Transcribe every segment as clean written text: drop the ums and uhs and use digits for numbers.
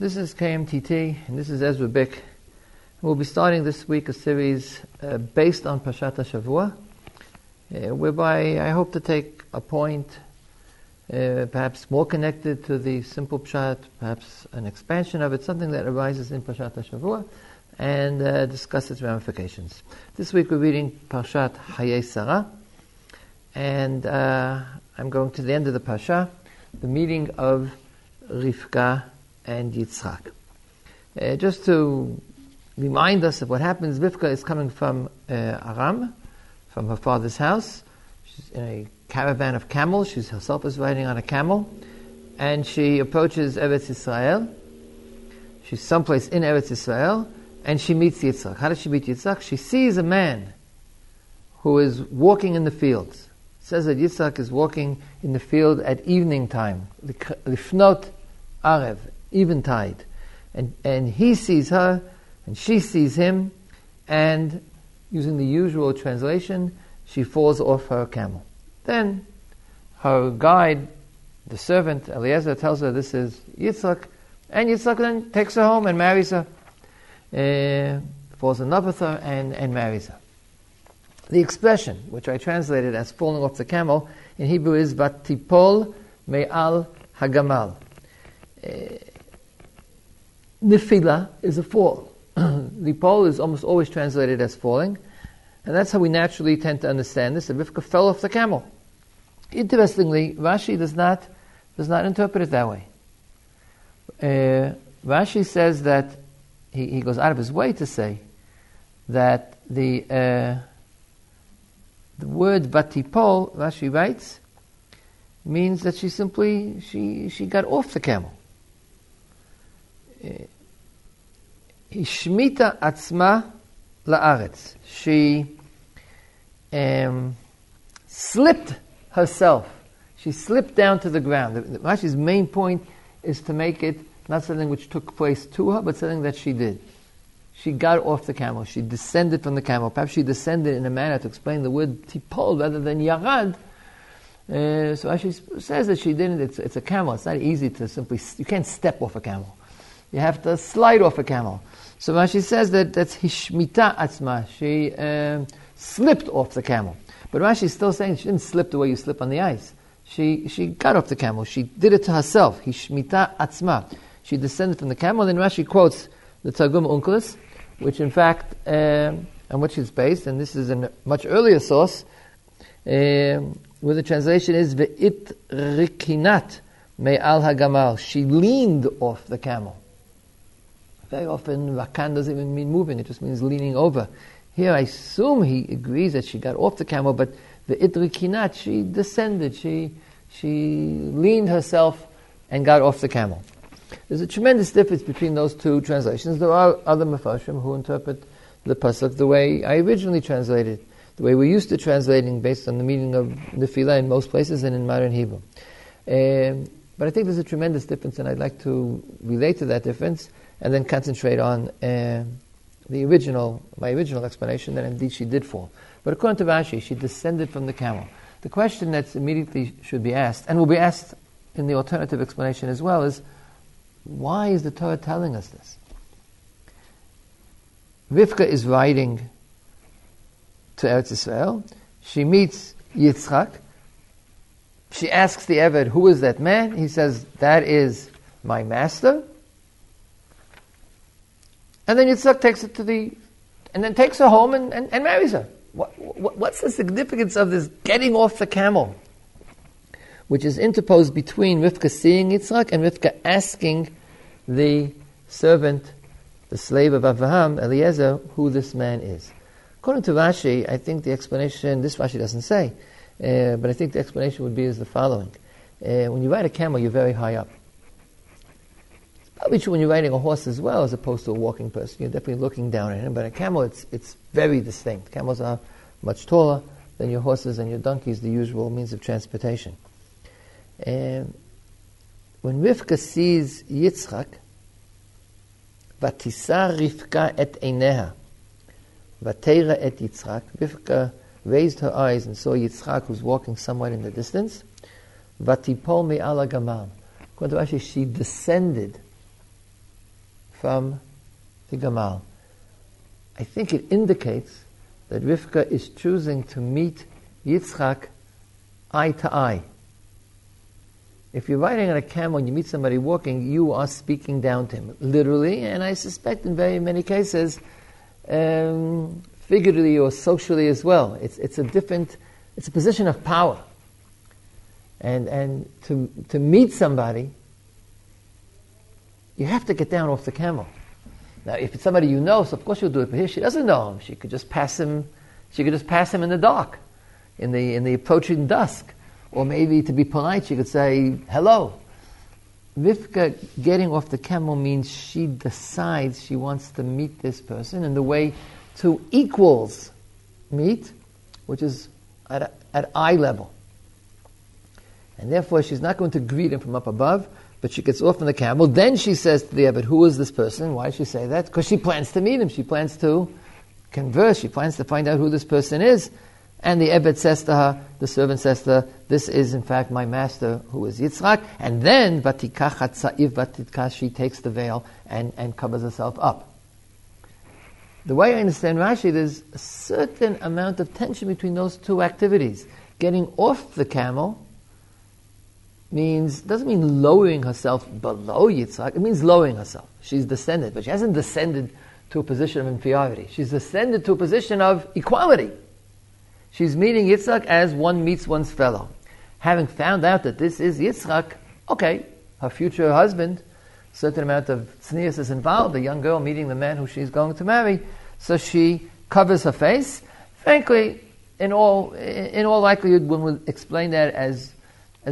This is KMTT, and this is Ezra Bick. We'll be starting this week a series based on Pashat HaShavuah, whereby I hope to take a point perhaps more connected to the simple Pshat, perhaps an expansion of it, something that arises in Pashat HaShavuah, and discuss its ramifications. This week we're reading Parashat Chayei Sarah, and I'm going to the end of the Pasha, the meeting of Rivka and Yitzhak. Just to remind us of what happens, Rivka is coming from Aram, from her father's house. She's in a caravan of camels. She herself is riding on a camel. And she approaches Eretz Yisrael. She's someplace in Eretz Yisrael, and she meets Yitzhak. How does she meet Yitzhak? She sees a man who is walking in the fields. It says that Yitzhak is walking in the field at evening time, Lifnot Arev, eventide, and he sees her, and she sees him, and using the usual translation, she falls off her camel. Then her guide, the servant Eliezer, tells her this is Yitzhak, and Yitzhak then takes her home and marries her, falls in love with her, and marries her. The expression, which I translated as falling off the camel, in Hebrew is Vatipol Me'al Hagamal. Nefila is a fall. Lipol is almost always translated as falling, and that's how we naturally tend to understand this. Rivka fell off the camel. Interestingly, Rashi does not interpret it that way. Rashi says that he goes out of his way to say that the word Vatipol, Rashi writes, means that she simply she got off the camel. Hishmita atzma la'aretz. She slipped herself. She slipped down to the ground. Rashi's main point is to make it not something which took place to her, but something that she did. She got off the camel. She descended from the camel. Perhaps she descended in a manner to explain the word tipol rather than yarad. So Rashi says that she didn't. It's a camel. It's not easy to simply. You can't step off a camel. You have to slide off a camel. So Rashi says that that's hishmita atzma. She slipped off the camel. But Rashi is still saying she didn't slip the way you slip on the ice. She got off the camel. She did it to herself. Hishmita atzma. She descended from the camel. Then Rashi quotes the Targum Onkelos, which in fact on which it's based, and this is a much earlier source. Where the translation is Ve'it rikinat me'al hagamal. She leaned off the camel. Very often rakan doesn't even mean moving, it just means leaning over. Here I assume he agrees that she got off the camel, but Ve'it rikinat, she descended, she leaned herself and got off the camel. There's a tremendous difference between those two translations. There are other mefarshim who interpret the pasuk the way I originally translated it, the way we're used to translating based on the meaning of Nefila in most places and in modern Hebrew. But I think there's a tremendous difference, and I'd like to relate to that difference and then concentrate on my original explanation that indeed she did fall. But according to Rashi, she descended from the camel. The question that immediately should be asked, and will be asked in the alternative explanation as well, is why is the Torah telling us this? Rivka is riding to Eretz Yisrael, she meets Yitzchak, she asks the Eved, who is that man? He says, that is my master. And then Yitzchak takes it to the, and then takes her home and marries her. What's the significance of this getting off the camel? Which is interposed between Rivka seeing Yitzchak and Rivka asking the servant, the slave of Avraham, Eliezer, who this man is. According to Rashi, I think the explanation, this Rashi doesn't say, but I think the explanation would be is the following. When you ride a camel, you're very high up. It's probably true when you're riding a horse as well, as opposed to a walking person. You're definitely looking down at him, but a camel, it's very distinct. Camels are much taller than your horses and your donkeys, the usual means of transportation. When Rivka sees Yitzchak, Vatisa Rivka et Eineha, Vatera et Yitzchak. Rivka raised her eyes and saw Yitzchak, who's walking somewhat in the distance. Vatipol me'al hagamal. According to Rashi, she descended from the Gamal. I think it indicates that Rivka is choosing to meet Yitzchak eye to eye. If you're riding on a camel and you meet somebody walking, you are speaking down to him, literally, and I suspect in very many cases, figuratively or socially as well. It's a position of power. And to meet somebody, you have to get down off the camel. Now, if it's somebody you know, so of course you'll do it. But here she doesn't know him. She could just pass him in the dark, in the approaching dusk. Or maybe to be polite, she could say, hello. Rivka getting off the camel means she decides she wants to meet this person. And the way two equals meet, which is at eye level. And therefore, she's not going to greet him from up above, but she gets off on the camel. Then she says to the Abbot, who is this person? Why does she say that? Because she plans to meet him. She plans to converse. She plans to find out who this person is. And the Ebed says to her, the servant says to her, this is in fact my master who is Yitzchak. And then, she takes the veil and covers herself up. The way I understand Rashi, there's a certain amount of tension between those two activities. Getting off the camel doesn't mean lowering herself below Yitzchak, it means lowering herself. She's descended, but she hasn't descended to a position of inferiority. She's descended to a position of equality. She's meeting Yitzchak as one meets one's fellow. Having found out that this is Yitzchak, okay, her future husband, certain amount of tznius is involved, the young girl meeting the man who she's going to marry, so she covers her face. Frankly, in all likelihood, one would explain that as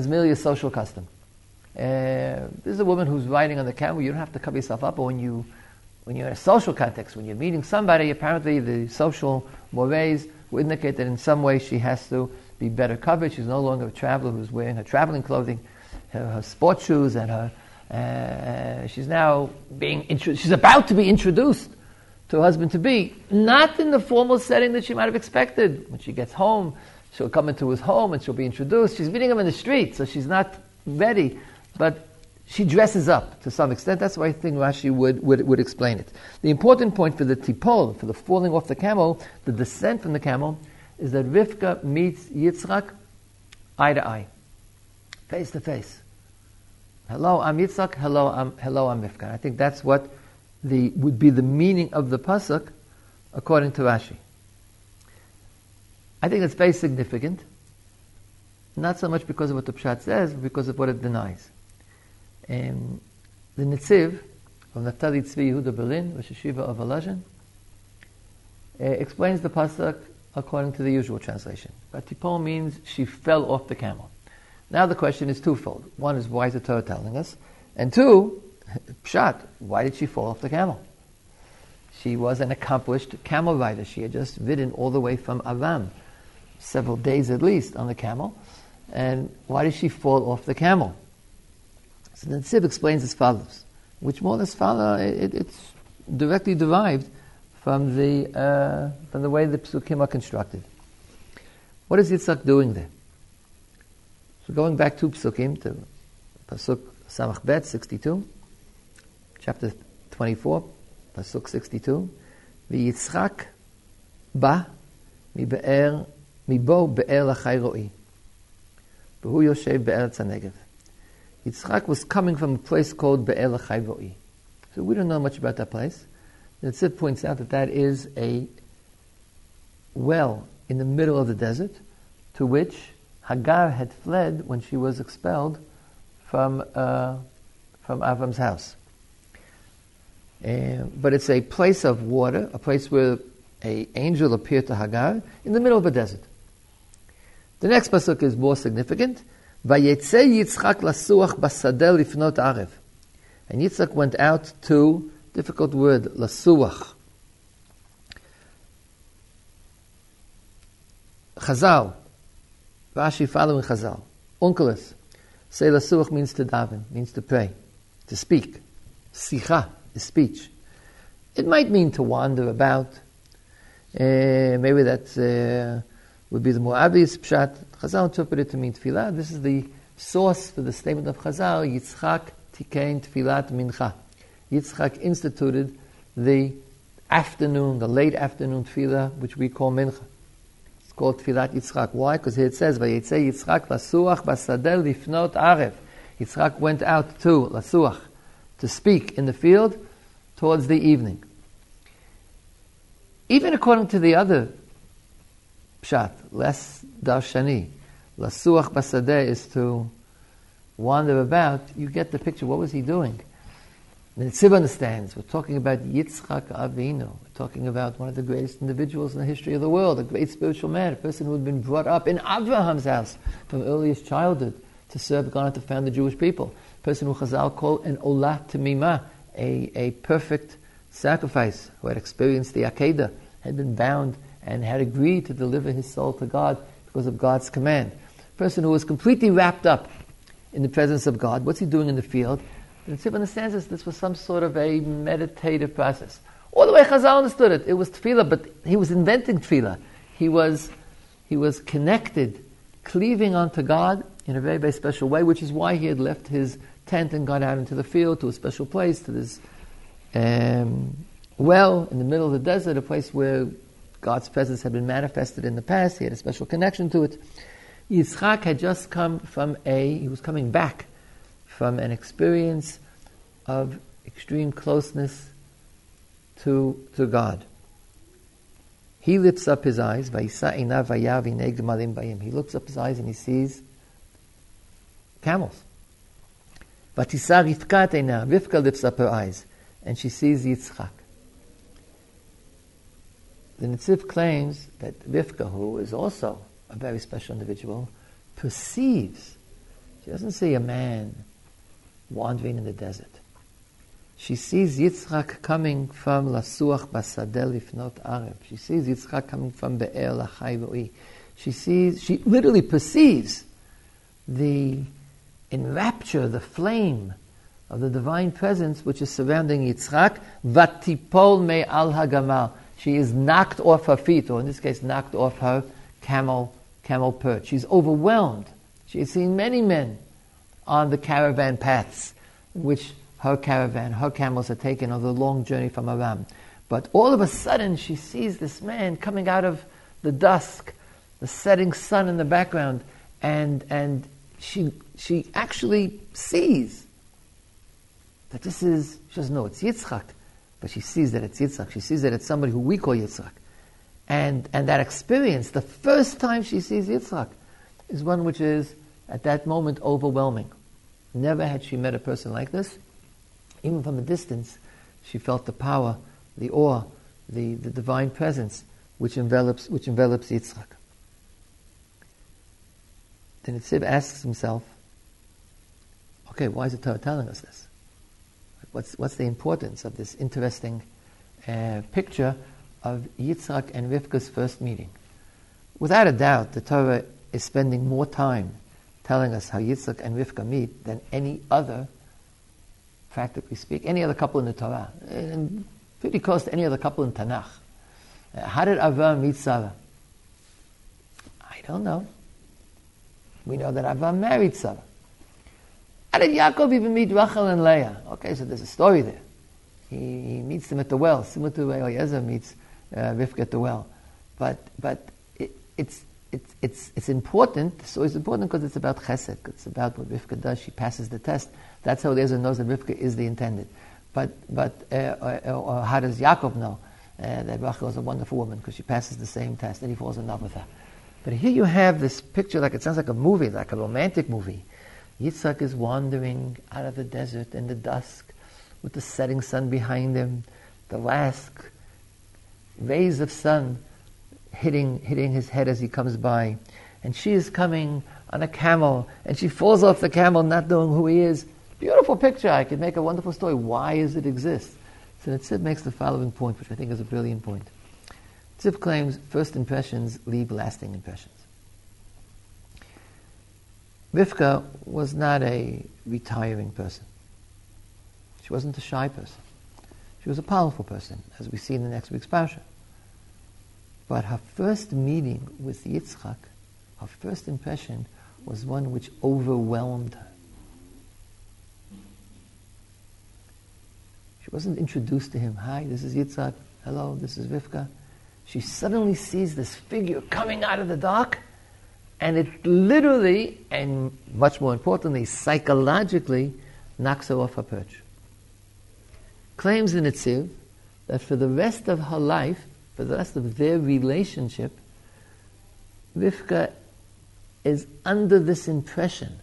merely a social custom. This is a woman who's riding on the camel. You don't have to cover yourself up, but when you're in a social context, when you're meeting somebody, apparently the social mores would indicate that in some way she has to be better covered. She's no longer a traveler who's wearing her traveling clothing, her sports shoes, and her. She's now being introduced. She's about to be introduced to a husband-to-be, not in the formal setting that she might have expected. When she gets home, she'll come into his home and she'll be introduced. She's meeting him in the street, so she's not ready, but she dresses up to some extent. That's why I think Rashi would explain it. The important point for the tipol, for the falling off the camel, the descent from the camel, is that Rivka meets Yitzchak eye to eye, face to face. Hello, I'm Yitzchak. Hello, I'm Rivka. I think that's what would be the meaning of the pasuk, according to Rashi. I think it's very significant, not so much because of what the Pshat says, but because of what it denies. The Netziv of Naftali Tzvi Yehuda Berlin, Rosh Hashiva of Volozhin, explains the pasuk according to the usual translation. Batipol means she fell off the camel. Now the question is twofold. One is, why is the Torah telling us? And two, Pshat, why did she fall off the camel? She was an accomplished camel rider. She had just ridden all the way from Aram, several days at least, on the camel. And why did she fall off the camel? So the Netziv explains as follows, which more or less it's directly derived from the way the Psukim are constructed. What is Yitzchak doing there? So going back to Psukim, to Pasuk Samach Bet 62, chapter 24, Pasuk 62, V'Yitzchak ba mibo Be'er Lachai Roi, B'hu Yoshev Be'er Tzanegev. Yitzchak was coming from a place called Be'er Lachai Roi. So we don't know much about that place. The Netziv points out that is a well in the middle of the desert, to which Hagar had fled when she was expelled from Avram's house. But it's a place of water, a place where an angel appeared to Hagar in the middle of a desert. The next pasuk is more significant. Vayetze Yitzchak lasuach basadeh lifnot arev. And Yitzchak went out to, difficult word, lasuach. Chazal. Rashi following Chazal. Onkelos say lasuach means to daven, means to pray, to speak. Sicha is speech. It might mean to wander about. Maybe that would be the more obvious pshat. Chazal interpreted to mean tefillah. This is the source for the statement of Chazal, Yitzchak tiken tefillat mincha. Yitzhak instituted the afternoon, the late afternoon Tefillah, which we call Mincha. It's called Tefillah Yitzhak. Why? Because here it says, Vayetze Yitzhak lasuach basadel lifnot arev. Yitzhak went out to lasuach, to speak in the field towards the evening. Even according to the other pshat, less darshani, lasuach basadeh is to wander about. You get the picture. What was he doing? The Netziv understands. We're talking about Yitzchak Avinu. We're talking about one of the greatest individuals in the history of the world, a great spiritual man, a person who had been brought up in Avraham's house from earliest childhood to serve God and to found the Jewish people. A person who Chazal called an Ola Tmima, a perfect sacrifice, who had experienced the Akedah, had been bound and had agreed to deliver his soul to God because of God's command. A person who was completely wrapped up in the presence of God. What's he doing in the field? The Netziv understands this was some sort of a meditative process. All the way Chazal understood it. It was tefillah, but he was inventing tefillah. He was connected, cleaving unto God in a very, very special way, which is why he had left his tent and gone out into the field to a special place, to this well in the middle of the desert, a place where God's presence had been manifested in the past. He had a special connection to it. Yitzchak had just come he was coming back from an experience of extreme closeness to God. He lifts up his eyes. He looks up his eyes and he sees camels. Rivka lifts up her eyes and she sees Yitzchak. The Netziv claims that Rivka, who is also a very special individual, perceives. She doesn't see a man wandering in the desert. She sees Yitzchak coming from Lasuach Basadeh Lifnot Arev. She sees Yitzchak coming from Be'er Lachai Roi. She literally perceives the enrapture, the flame of the divine presence which is surrounding Yitzchak. Vatipol me'al hagamal. She is knocked off her feet, or in this case, knocked off her camel perch. She's overwhelmed. She had seen many men on the caravan paths in which her camels are taken on the long journey from Aram. But all of a sudden she sees this man coming out of the dusk, the setting sun in the background, and she actually sees that this is, she doesn't know it's Yitzchak, but she sees that it's Yitzchak. She sees that it's somebody who we call Yitzchak. And that experience, the first time she sees Yitzchak, is one which is, at that moment, overwhelming. Never had she met a person like this. Even from a distance, she felt the power, the awe, the divine presence which envelops Yitzchak. Then Netziv asks himself, okay, why is the Torah telling us this? What's the importance of this interesting picture of Yitzchak and Rivka's first meeting? Without a doubt, the Torah is spending more time telling us how Yitzchak and Rivka meet than any other, practically speaking, any other couple in the Torah, and pretty close to any other couple in Tanakh. How did Avraham meet Sarah? I don't know. We know that Avraham married Sarah. How did Yaakov even meet Rachel and Leah? Okay, so there's a story there. He meets them at the well, similar to the way Eliezer meets Rivka at the well. But it's important. It's always important because it's about chesed. It's about what Rivka does. She passes the test. That's how Eliezer knows that Rivka is the intended. But how does Yaakov know that Rachel is a wonderful woman because she passes the same test and he falls in love with her? But here you have this picture, like it sounds like a movie, like a romantic movie. Yitzchak is wandering out of the desert in the dusk with the setting sun behind him, the last rays of sun hitting his head as he comes by. And she is coming on a camel, and she falls off the camel not knowing who he is. Beautiful picture. I could make a wonderful story. Why does it exist? So Netziv makes the following point, which I think is a brilliant point. Netziv claims first impressions leave lasting impressions. Rivka was not a retiring person. She wasn't a shy person. She was a powerful person, as we see in the next week's parasha. But her first meeting with Yitzchak, her first impression, was one which overwhelmed her. She She wasn't introduced to him. Hi, this is Yitzhak. Hello, this is Rivka. She suddenly sees this figure coming out of the dark, and it literally, and much more importantly, psychologically, knocks her off her perch. Claims the Netziv that for the rest of her life, for the rest of their relationship, Rivka is under this impression.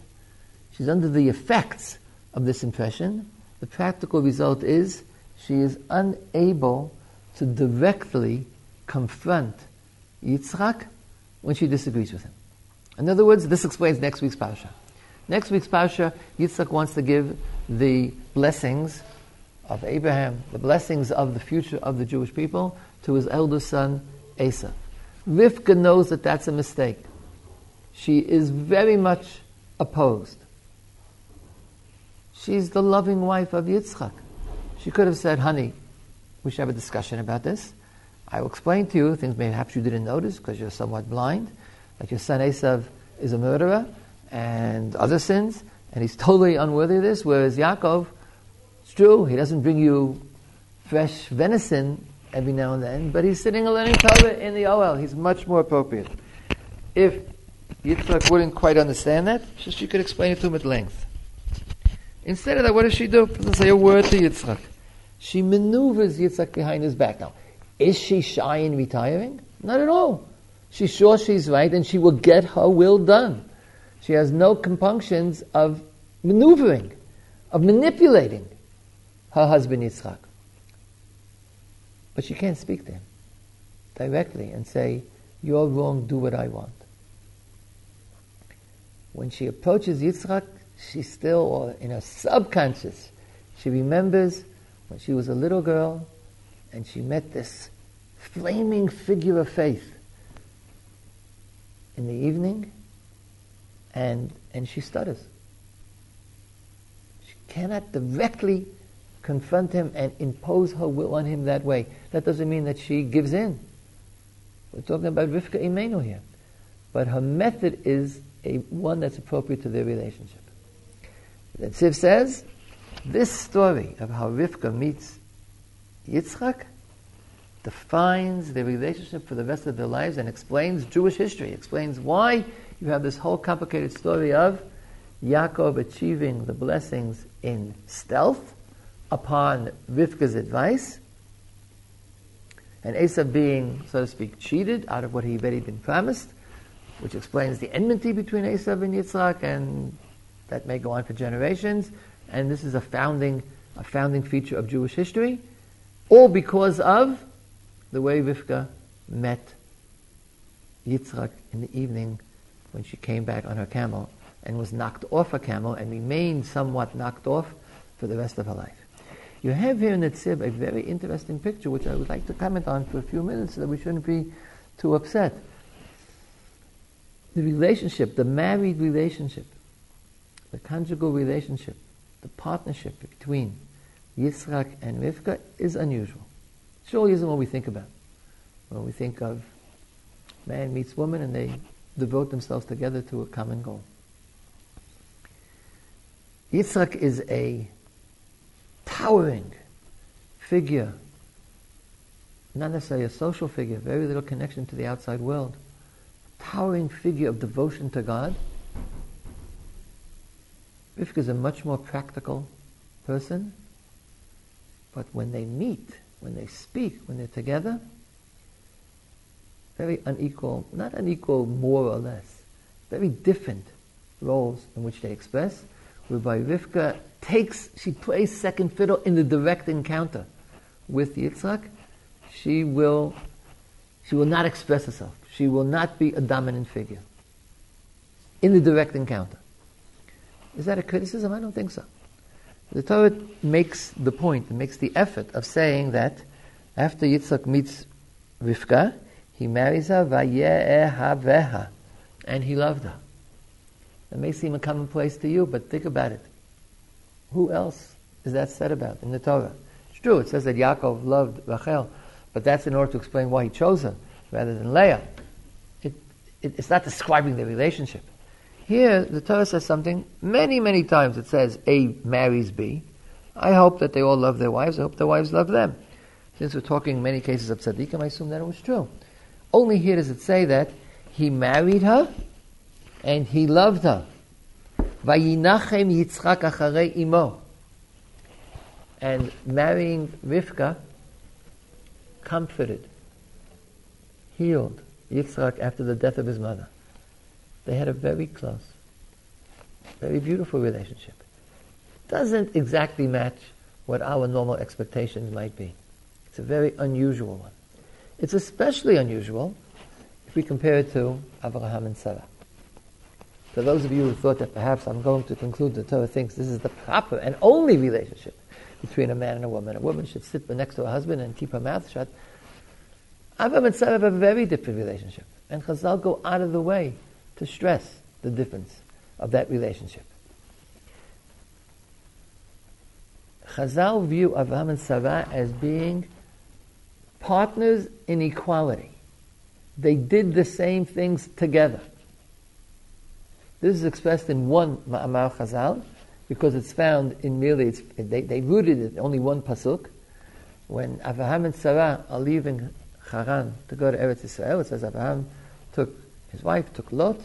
She's under the effects of this impression. The practical result is she is unable to directly confront Yitzhak when she disagrees with him. In other words, this explains next week's parasha. Next week's parasha, Yitzhak wants to give the blessings of Abraham, the blessings of the future of the Jewish people, to his elder son, Esau. Rivka knows that that's a mistake. She is very much opposed. She's the loving wife of Yitzchak. She could have said, honey, we should have a discussion about this. I will explain to you things perhaps you didn't notice because you're somewhat blind, that your son Esau is a murderer and other sins, and he's totally unworthy of this, whereas Yaakov, it's true, he doesn't bring you fresh venison every now and then, but he's sitting and learning Torah in the OL. He's much more appropriate. If Yitzchak wouldn't quite understand that, so she could explain it to him at length. Instead of that, what does she do? Doesn't say a word to Yitzchak. She maneuvers Yitzchak behind his back. Now, is she shy in retiring? Not at all. She's sure she's right, and she will get her will done. She has no compunctions of maneuvering, of manipulating her husband Yitzchak. But she can't speak to him directly and say, you're wrong, do what I want. When she approaches Yitzchak, she still, or in her subconscious, she remembers when she was a little girl and she met this flaming figure of faith in the evening, and she stutters. She cannot directly confront him and impose her will on him that way. That doesn't mean that she gives in. We're talking about Rivka Imenu here. But her method is one that's appropriate to their relationship. The Netziv says, this story of how Rivka meets Yitzchak defines their relationship for the rest of their lives and explains Jewish history, explains why you have this whole complicated story of Yaakov achieving the blessings in stealth upon Rivka's advice, and Esau being, so to speak, cheated out of what he'd already been promised, which explains the enmity between Esau and Yitzchak, and that may go on for generations. And this is a founding feature of Jewish history, all because of the way Rivka met Yitzchak in the evening when she came back on her camel and was knocked off her camel and remained somewhat knocked off for the rest of her life. You have here in Netziv a very interesting picture which I would like to comment on for a few minutes so that we shouldn't be too upset. The relationship, the married relationship, the conjugal relationship, the partnership between Yitzchak and Rivka is unusual. It surely isn't what we think about. When we think of man meets woman and they devote themselves together to a common goal. Yitzchak is a towering figure, not necessarily a social figure, very little connection to the outside world, towering figure of devotion to God. Rivka is a much more practical person, but when they meet, when they speak, when they're together, very unequal, not unequal more or less, very different roles in which they express, whereby Rivka plays second fiddle in the direct encounter with Yitzhak. She will not express herself. She will not be a dominant figure in the direct encounter. Is that a criticism? I don't think so. The Torah makes the point, makes the effort of saying that after Yitzhak meets Rivka, he marries her, vayehaveha, and he loved her. That may seem a commonplace to you, but think about it. Who else is that said about in the Torah? It's true, it says that Yaakov loved Rachel, but that's in order to explain why he chose her rather than Leah. It's not describing their relationship. Here, the Torah says something many, many times. It says A marries B, I hope that they all love their wives. I hope their wives love them. Since we're talking many cases of tzaddikim, I assume that it was true. Only here does it say that he married her and he loved her. Vayinachem Yitzchak acharei imo. And marrying Rivka comforted, healed Yitzchak after the death of his mother. They had a very close, very beautiful relationship. Doesn't exactly match what our normal expectations might be. It's a very unusual one. It's especially unusual if we compare it to Avraham and Sarah. For those of you who thought that perhaps I'm going to conclude the Torah thinks this is the proper and only relationship between a man and a woman. A woman should sit next to her husband and keep her mouth shut. Avraham and Sarah have a very different relationship. And Chazal go out of the way to stress the difference of that relationship. Chazal view Avraham and Sarah as being partners in equality. They did the same things together. This is expressed in one Ma'amar Chazal, because it's found in merely, they rooted it in only one pasuk. When Avraham and Sarah are leaving Haran to go to Eretz Yisrael, it says Avraham took his wife, took Lot,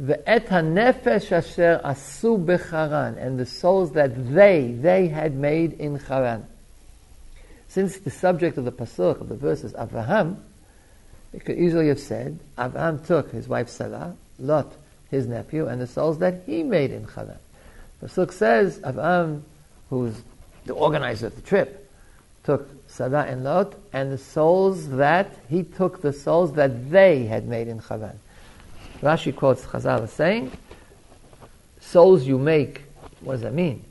ve'et ha'nefesh asher asu becharan, and the souls that they had made in Haran. Since the subject of the pasuk, of the verse, is Avraham, it could easily have said, Avraham took his wife Sarah, Lot, his nephew, and the souls that he made in Haran. The pasuk says, Avraham, who's the organizer of the trip, took Sarah and Lot, and the souls that they had made in Haran. Rashi quotes Chazal as saying, souls you make, what does that mean?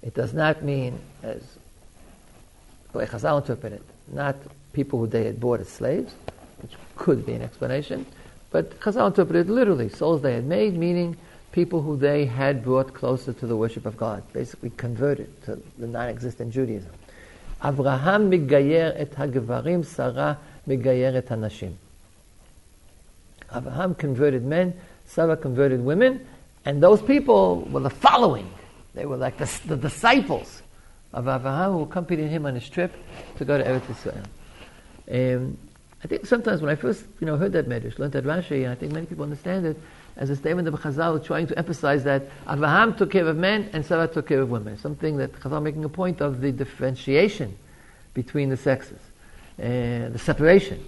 It does not mean, as the way Chazal interpreted it, not people who they had bought as slaves, which could be an explanation, but Chazal interpreted literally, souls they had made, meaning people who they had brought closer to the worship of God, basically converted to the non-existent Judaism. Avraham megayer et hagvarim, Sarah megayer et hanashim. Abraham converted men, Sarah converted women, and those people were the following. They were like the disciples of Abraham who accompanied him on his trip to go to Eretz Yisrael. I think sometimes when I first heard that medrash, learned that Rashi, and I think many people understand it as a statement of Chazal trying to emphasize that Abraham took care of men and Sarah took care of women. Something that Chazal making a point of, the differentiation between the sexes, the separation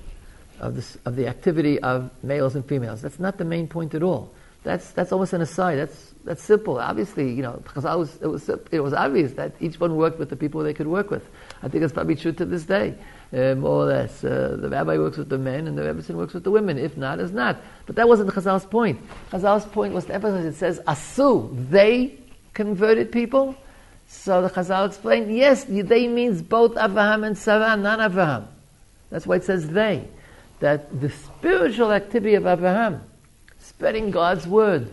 of the activity of males and females. That's not the main point at all. That's almost an aside. That's simple. Obviously, Chazal it was obvious that each one worked with the people they could work with. I think that's probably true to this day, more or less. The rabbi works with the men and the rebbetzin works with the women. If not, it's not. But that wasn't Chazal's point. Chazal's point was to emphasize, it says, asu, they converted people. So the Chazal explained, yes, they means both Avraham and Sarah, not Avraham. That's why it says they. That the spiritual activity of Abraham, spreading God's word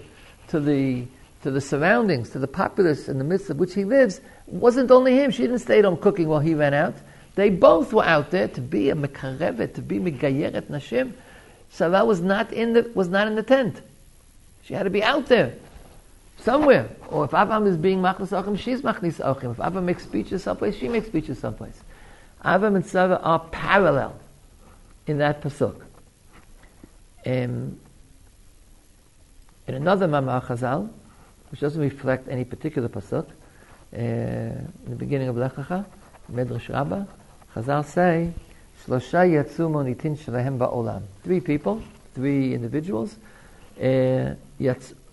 to the surroundings, to the populace in the midst of which he lives, wasn't only him. She didn't stay at home cooking while he ran out. They both were out there to be a mekarevet, to be megayeret nashim. Sarah was not in the tent. She had to be out there, somewhere. Or if Abraham is being machlis ochim, she's machlis ochim. If Abraham makes speeches someplace, she makes speeches someplace. Abraham and Sarah are parallel in that pasuk. In another Mamar Chazal, which doesn't reflect any particular pasuk, in the beginning of Lechacha, Medrash Rabbah, Chazal say, Shlosha yatsu monitin shlehem ba'olam. Three individuals, yatsam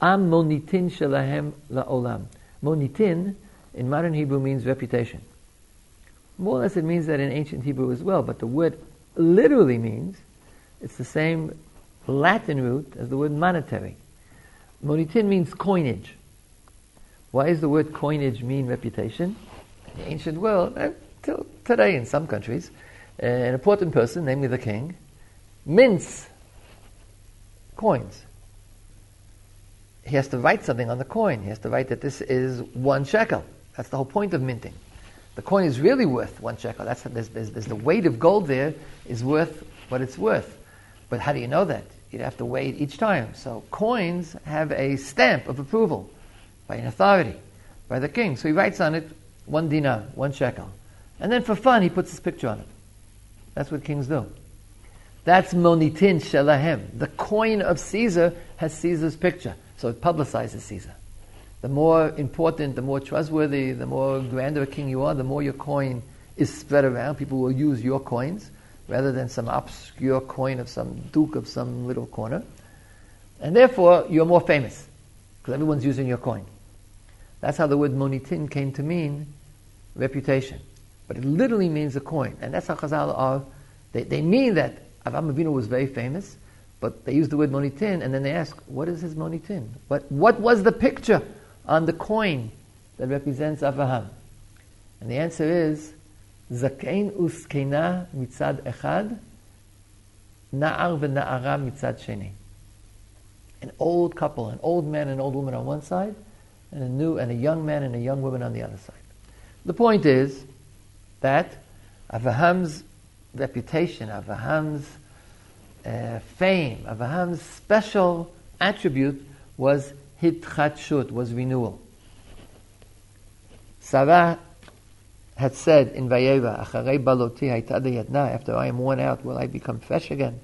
monitin shlehem la'olam. Monitin, in modern Hebrew, means reputation. More or less it means that in ancient Hebrew as well, but the word literally means, it's the same Latin root as the word monetary. Monitin means coinage. Why does the word coinage mean reputation? In the ancient world, until today in some countries, an important person, namely the king, mints coins. He has to write something on the coin. He has to write that this is 1 shekel. That's the whole point of minting. The coin is really worth 1 shekel. There's the weight of gold there is worth what it's worth. But how do you know that? You'd have to weigh it each time. So coins have a stamp of approval by an authority, by the king. So he writes on it 1 dinar, 1 shekel. And then for fun, he puts his picture on it. That's what kings do. That's monitin shelahem. The coin of Caesar has Caesar's picture. So it publicizes Caesar. The more important, the more trustworthy, the more grander a king you are, the more your coin is spread around. People will use your coins rather than some obscure coin of some duke of some little corner. And therefore, you're more famous because everyone's using your coin. That's how the word monitin came to mean reputation. But it literally means a coin. And that's how Chazal are. They mean that Avraham Avinu was very famous, but they use the word monitin, and then they ask, what is his monitin? What was the picture on the coin that represents Avraham? And the answer is, Zakein uskena mitzad echad, na'ar v'na'ara mitzad sheni. An old couple, an old man and an old woman on one side, and a new and a young man and a young woman on the other side. The point is that Avraham's reputation, Avraham's fame, Avraham's special attribute was hitchatshut, was renewal. Sarah had said in Vayeva, Acharei baloti hayta deyadna, after I am worn out, will I become fresh again?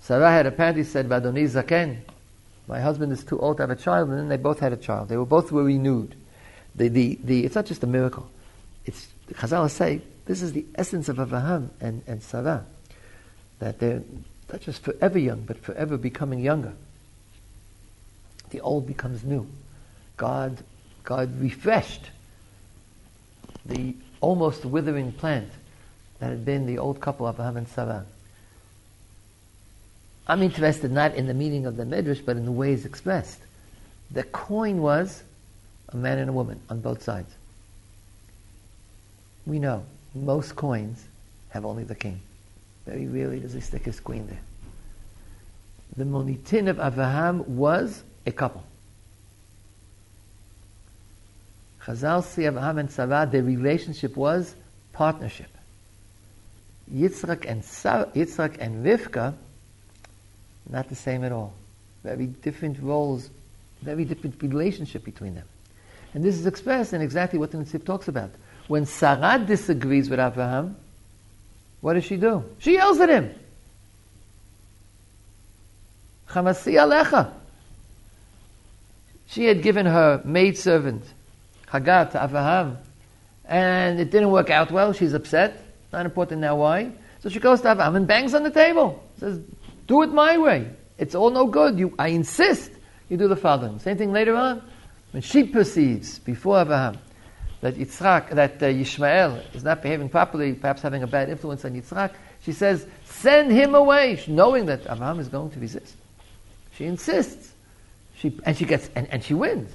Sarah had apparently said, Vadoni zaken, my husband is too old to have a child, and then they both had a child. They were both were renewed. It's not just a miracle. It's Chazal say this is the essence of Avraham and Sarah, that they're not just forever young, but forever becoming younger. The old becomes new. God refreshed the almost withering plant that had been the old couple Avraham and Sarah. I'm interested not in the meaning of the Midrash, but in the ways expressed. The coin was a man and a woman on both sides. We know most coins have only the king. Very rarely does he stick his queen there. The monitin of Avraham was a couple. Chazal see Avraham and Sarah, their relationship was partnership. Yitzhak and Rivka, not the same at all. Very different roles, very different relationship between them. And this is expressed in exactly what the Netziv talks about. When Sarah disagrees with Avraham, what does she do? She yells at him. Chamasi alecha. She had given her maidservant, Hagar, to Avraham, and it didn't work out well. She's upset. Not important now why. So she goes to Avraham and bangs on the table. Says, do it my way. It's all no good. I insist you do the following. Same thing later on. When she perceives, before Avraham, that Yishmael is not behaving properly, perhaps having a bad influence on Yitzhak, she says, send him away, knowing that Avraham is going to resist. She insists. She wins.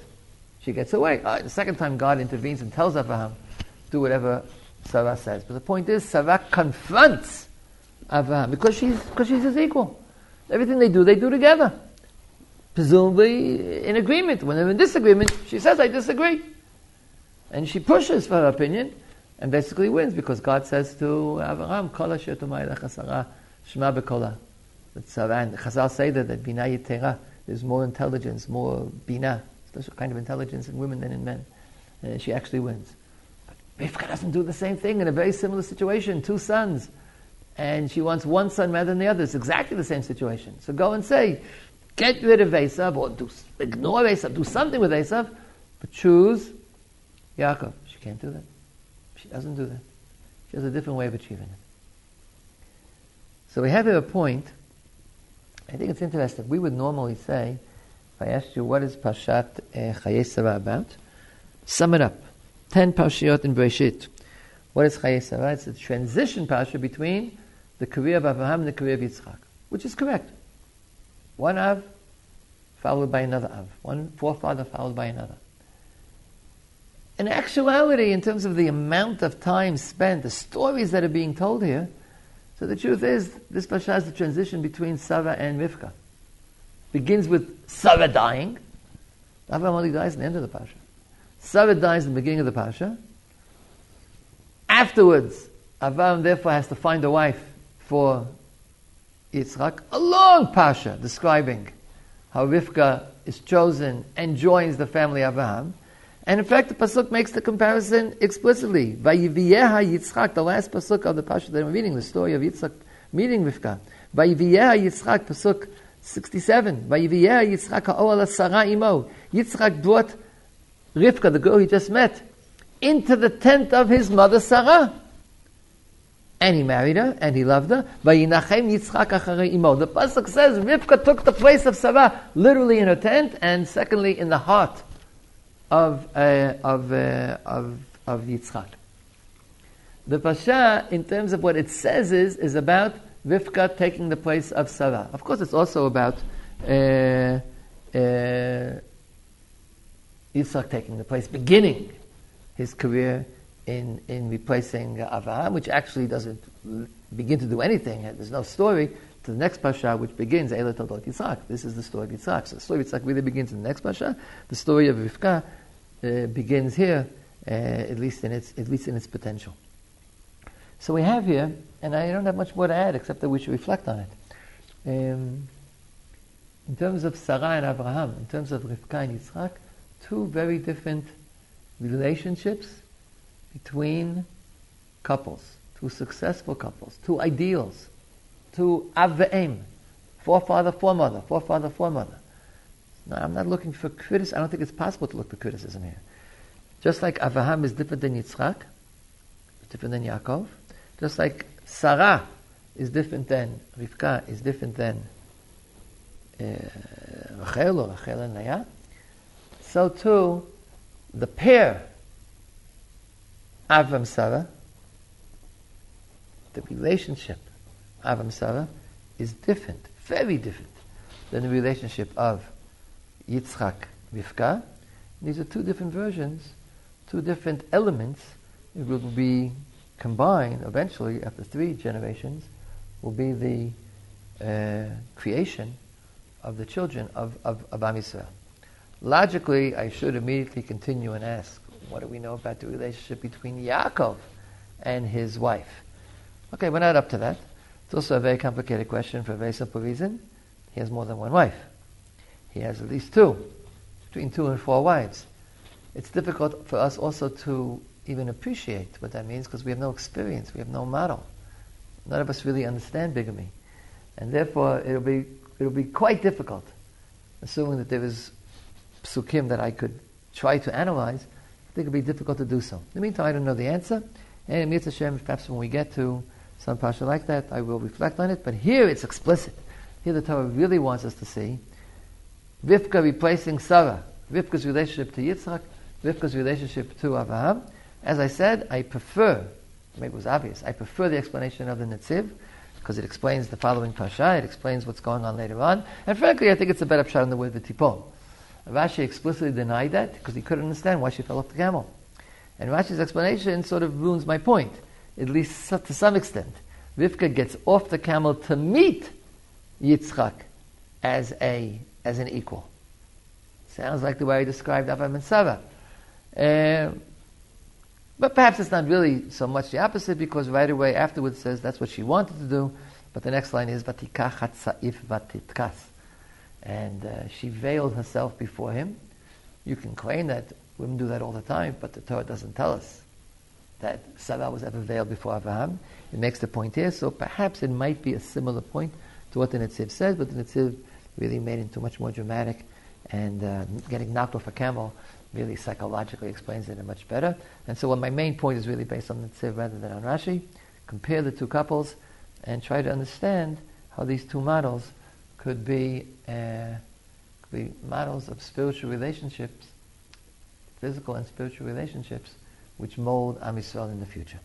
She gets away. The second time God intervenes and tells Avraham, do whatever Sarah says. But the point is, Sarah confronts Avraham because she's his equal. Everything they do together. Presumably in agreement. When they're in disagreement, she says, I disagree. And she pushes for her opinion and basically wins because God says to Avraham, Kol asher tomar elecha Sarah, shema bekola. But Sarah, and Chazal say that bina yetera, there's more intelligence, more bina, special kind of intelligence in women than in men. And she actually wins. But Rivka doesn't do the same thing in a very similar situation, 2 sons. And she wants 1 son rather than the other. It's exactly the same situation. So go and say, get rid of Esav, or ignore Esav, do something with Esav, but choose Yaakov. She can't do that. She doesn't do that. She has a different way of achieving it. So we have here a point. I think it's interesting. We would normally say, if I asked you, what is Parashat Chayei Sarah about? Sum it up. 10 parashiyot in Bereishit. What is Chayei Sarah? It's a transition parasha between the career of Avraham and the career of Yitzchak, which is correct. 1 Av followed by another Av. 1 forefather followed by another. In actuality, in terms of the amount of time spent, the stories that are being told here, so the truth is, this parasha is the transition between Sarah and Rivka. Begins with Sarah dying. Avraham only dies at the end of the parasha. Sarah dies in the beginning of the parasha. Afterwards, Avraham therefore has to find a wife for Yitzchak, a long pasha describing how Rivka is chosen and joins the family of Avraham. And in fact, the pasuk makes the comparison explicitly. Vayiviyeha Yitzchak, the last pasuk of the Pasha that we're reading, the story of Yitzchak meeting Rivka. Vayiviyeha Yitzchak, pasuk 67. Vayiviyeha Yitzchak ha'ola Sarah imo. Yitzchak brought Rivka, the girl he just met, into the tent of his mother Sarah. And he married her, and he loved her. Vayinachem Yitzchak acharei imo. The pasuk says Rivka took the place of Sarah, literally in her tent, and secondly in the heart of Yitzchak. The Pasha, in terms of what it says, is about Rivka taking the place of Sarah. Of course, it's also about Yitzchak taking the place, beginning his career in replacing Avraham, which actually doesn't begin to do anything. There's no story to the next Pasha, which begins Ola Toldot Yitzhak. This is the story of Yitzhak. So the story of Yitzhak really begins in the next Pasha. The story of Rivka begins here, at least in its potential. So we have here, and I don't have much more to add except that we should reflect on it. In terms of Sarah and Avraham, in terms of Rivka and Yitzhak, two very different relationships between couples, two successful couples, two ideals, two av'eim, forefather, foremother, forefather, foremother. No, I'm not looking for criticism. I don't think it's possible to look for criticism here. Just like Avraham is different than Yitzchak, different than Yaakov, just like Sarah is different than Rivka, is different than Rachel or Rachel and Leah, so too the pair Avram Sarah, the relationship Avram Sarah is different, very different than the relationship of Yitzchak Rivka. These are two different versions, two different elements. It will be combined eventually after three generations. Will be the creation of the children of Am Yisrael. Logically, I should immediately continue and ask, what do we know about the relationship between Yaakov and his wife? Okay, we're not up to that. It's also a very complicated question for a very simple reason. He has more than one wife. He has at least two, between 2 and 4 wives. It's difficult for us also to even appreciate what that means because we have no experience, we have no model. None of us really understand bigamy. And therefore, it'll be quite difficult, assuming that there is psukim that I could try to analyze, I think it'll be difficult to do so. In the meantime, I don't know the answer. And Mitzvah Shem, perhaps when we get to some pasha like that, I will reflect on it. But here it's explicit. Here the Torah really wants us to see Rivka replacing Sarah, Rivka's relationship to Yitzchak, Rivka's relationship to Avraham. As I said, I prefer, maybe it was obvious, I prefer the explanation of the Netziv, because it explains the following pasha, it explains what's going on later on. And frankly, I think it's a better pshat on the word v'tipol. Rashi explicitly denied that because he couldn't understand why she fell off the camel. And Rashi's explanation sort of ruins my point, at least to some extent. Rivka gets off the camel to meet Yitzchak as an equal. Sounds like the way he described Avraham and Sarah. But perhaps it's not really so much the opposite, because right away afterwards says that's what she wanted to do, but the next line is Vatikach hatsa'if vatitkas. And she veiled herself before him. You can claim that women do that all the time, but the Torah doesn't tell us that Sarah was ever veiled before Avraham. It makes the point here, so perhaps it might be a similar point to what the Netziv says, but the Netziv really made it too much more dramatic, and getting knocked off a camel really psychologically explains it much better. And so my main point is really based on the Netziv rather than on Rashi. Compare the two couples and try to understand how these two models could be models of spiritual relationships, physical and spiritual relationships, which mold Am Yisrael in the future.